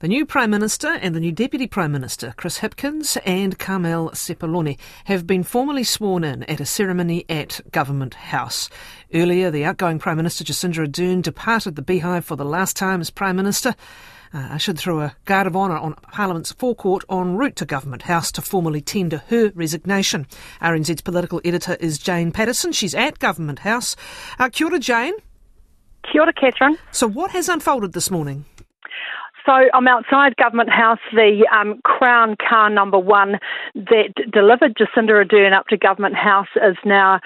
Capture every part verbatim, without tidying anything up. The new Prime Minister and the new Deputy Prime Minister, Chris Hipkins and Carmel Sepuloni, have been formally sworn in at a ceremony at Government House. Earlier, the outgoing Prime Minister, Jacinda Ardern, departed the Beehive for the last time as Prime Minister, uh, ushered through a guard of honour on Parliament's forecourt en route to Government House to formally tender her resignation. R N Z's political editor is Jane Patterson. She's at Government House. Uh, kia ora, Jane. Kia ora, Catherine. So what has unfolded this morning? So I'm outside Government House, the um, Crown car number one that delivered Jacinda Ardern up to Government House is now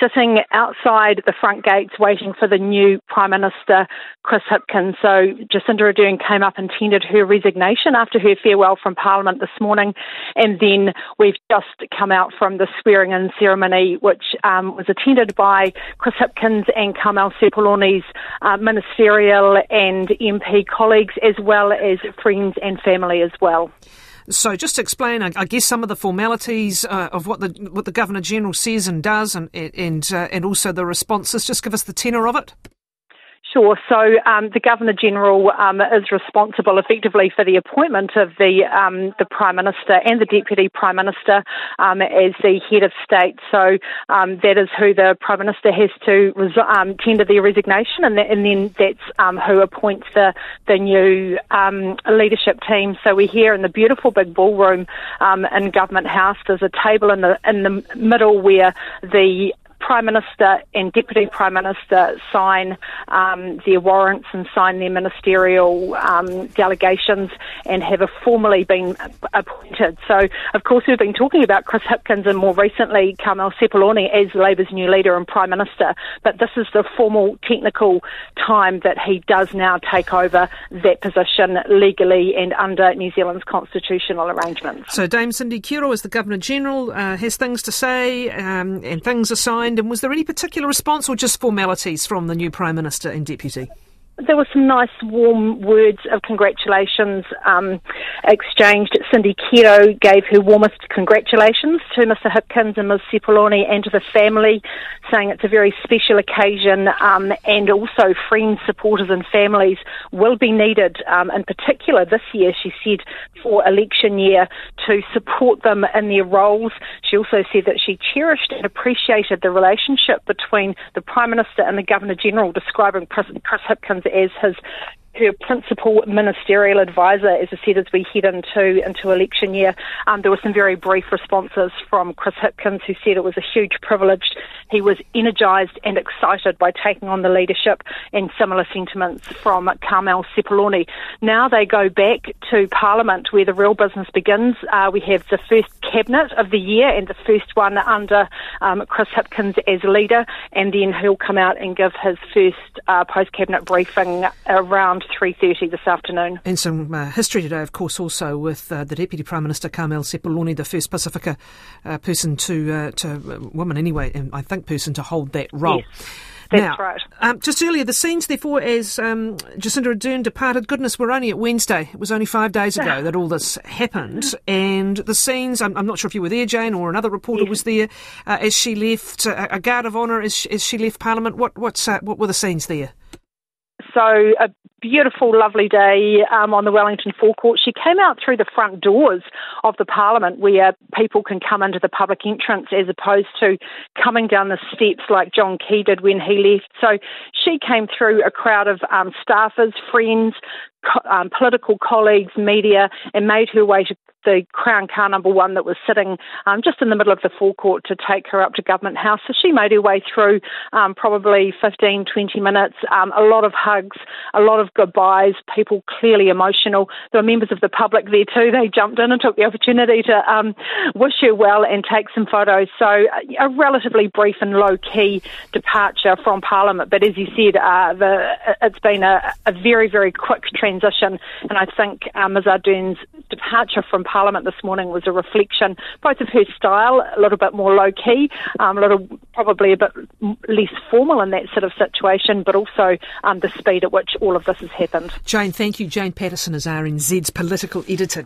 sitting outside the front gates waiting for the new Prime Minister, Chris Hipkins. So Jacinda Ardern came up and tendered her resignation after her farewell from Parliament this morning. And then we've just come out from the swearing-in ceremony, which um, was attended by Chris Hipkins and Carmel Sepuloni's uh, ministerial and M P colleagues, as well as friends and family as well. So just to explain, I guess, some of the formalities uh, of what the what the Governor-General says and does, and and, uh, and also the responses. Just give us the tenor of it. Sure. So um, the Governor-General um, is responsible effectively for the appointment of the um, the Prime Minister and the Deputy Prime Minister um, as the Head of State. So um, that is who the Prime Minister has to res- um, tender their resignation, and, th- and then that's um, who appoints the, the new um, leadership team. So we're here in the beautiful big ballroom um, in Government House. There's a table in the in the middle where the Prime Minister and Deputy Prime Minister sign um, their warrants and sign their ministerial um, delegations and have formally been appointed. So, of course, we've been talking about Chris Hipkins and more recently Carmel Sepuloni as Labour's new leader and Prime Minister, but this is the formal technical time that he does now take over that position legally and under New Zealand's constitutional arrangements. So Dame Cindy Kiro, as the Governor-General, uh, has things to say um, and things are signed. And was there any particular response or just formalities from the new Prime Minister and Deputy? There were some nice warm words of congratulations um, exchanged. Cindy Kiro gave her warmest congratulations to Mr Hipkins and Ms Sepuloni and to the family, saying it's a very special occasion um, and also friends, supporters and families will be needed, um, in particular this year, she said, for election year to support them in their roles. She also said that she cherished and appreciated the relationship between the Prime Minister and the Governor-General, describing Chris, Chris Hipkins as his her principal ministerial advisor, as I said, as we head into into election year. Um, there were some very brief responses from Chris Hipkins, who said it was a huge privilege. He was energised and excited by taking on the leadership, and similar sentiments from Carmel Sepuloni. Now they go back to Parliament where the real business begins. Uh, we have the first cabinet of the year and the first one under um, Chris Hipkins as leader, and then he'll come out and give his first uh, post-cabinet briefing around three thirty this afternoon. And some uh, history today, of course, also with uh, the Deputy Prime Minister, Carmel Sepuloni, the first Pacifica uh, person to, uh, to uh, woman anyway, and I think person to hold that role. Yes, that's now, right. Um, just earlier, the scenes, therefore, as um, Jacinda Ardern departed, goodness, we're only at Wednesday. It was only five days ago that all this happened. And the scenes, I'm, I'm not sure if you were there, Jane, or another reporter yes. was there, uh, as she left, uh, a guard of honour as she, as she left Parliament. What, what's, uh, what were the scenes there? So a beautiful, lovely day um, on the Wellington forecourt. She came out through the front doors of the Parliament where people can come into the public entrance as opposed to coming down the steps like John Key did when he left. So she came through a crowd of um, staffers, friends, co- um, political colleagues, media, and made her way to the Crown car number one that was sitting um, just in the middle of the forecourt to take her up to Government House. So she made her way through um, probably fifteen, twenty minutes, um, a lot of hugs, a lot of goodbyes, people clearly emotional. There were members of the public there too. They jumped in and took the opportunity to um, wish her well and take some photos. So a relatively brief and low-key departure from Parliament. But as you said, uh, the, it's been a, a very, very quick transition. And I think um, Ms Ardern's departure from Parliament Parliament this morning was a reflection both of her style, a little bit more low-key, um, a little probably a bit less formal in that sort of situation, but also um, the speed at which all of this has happened. Jane, thank you. Jane Patterson is R N Z's political editor.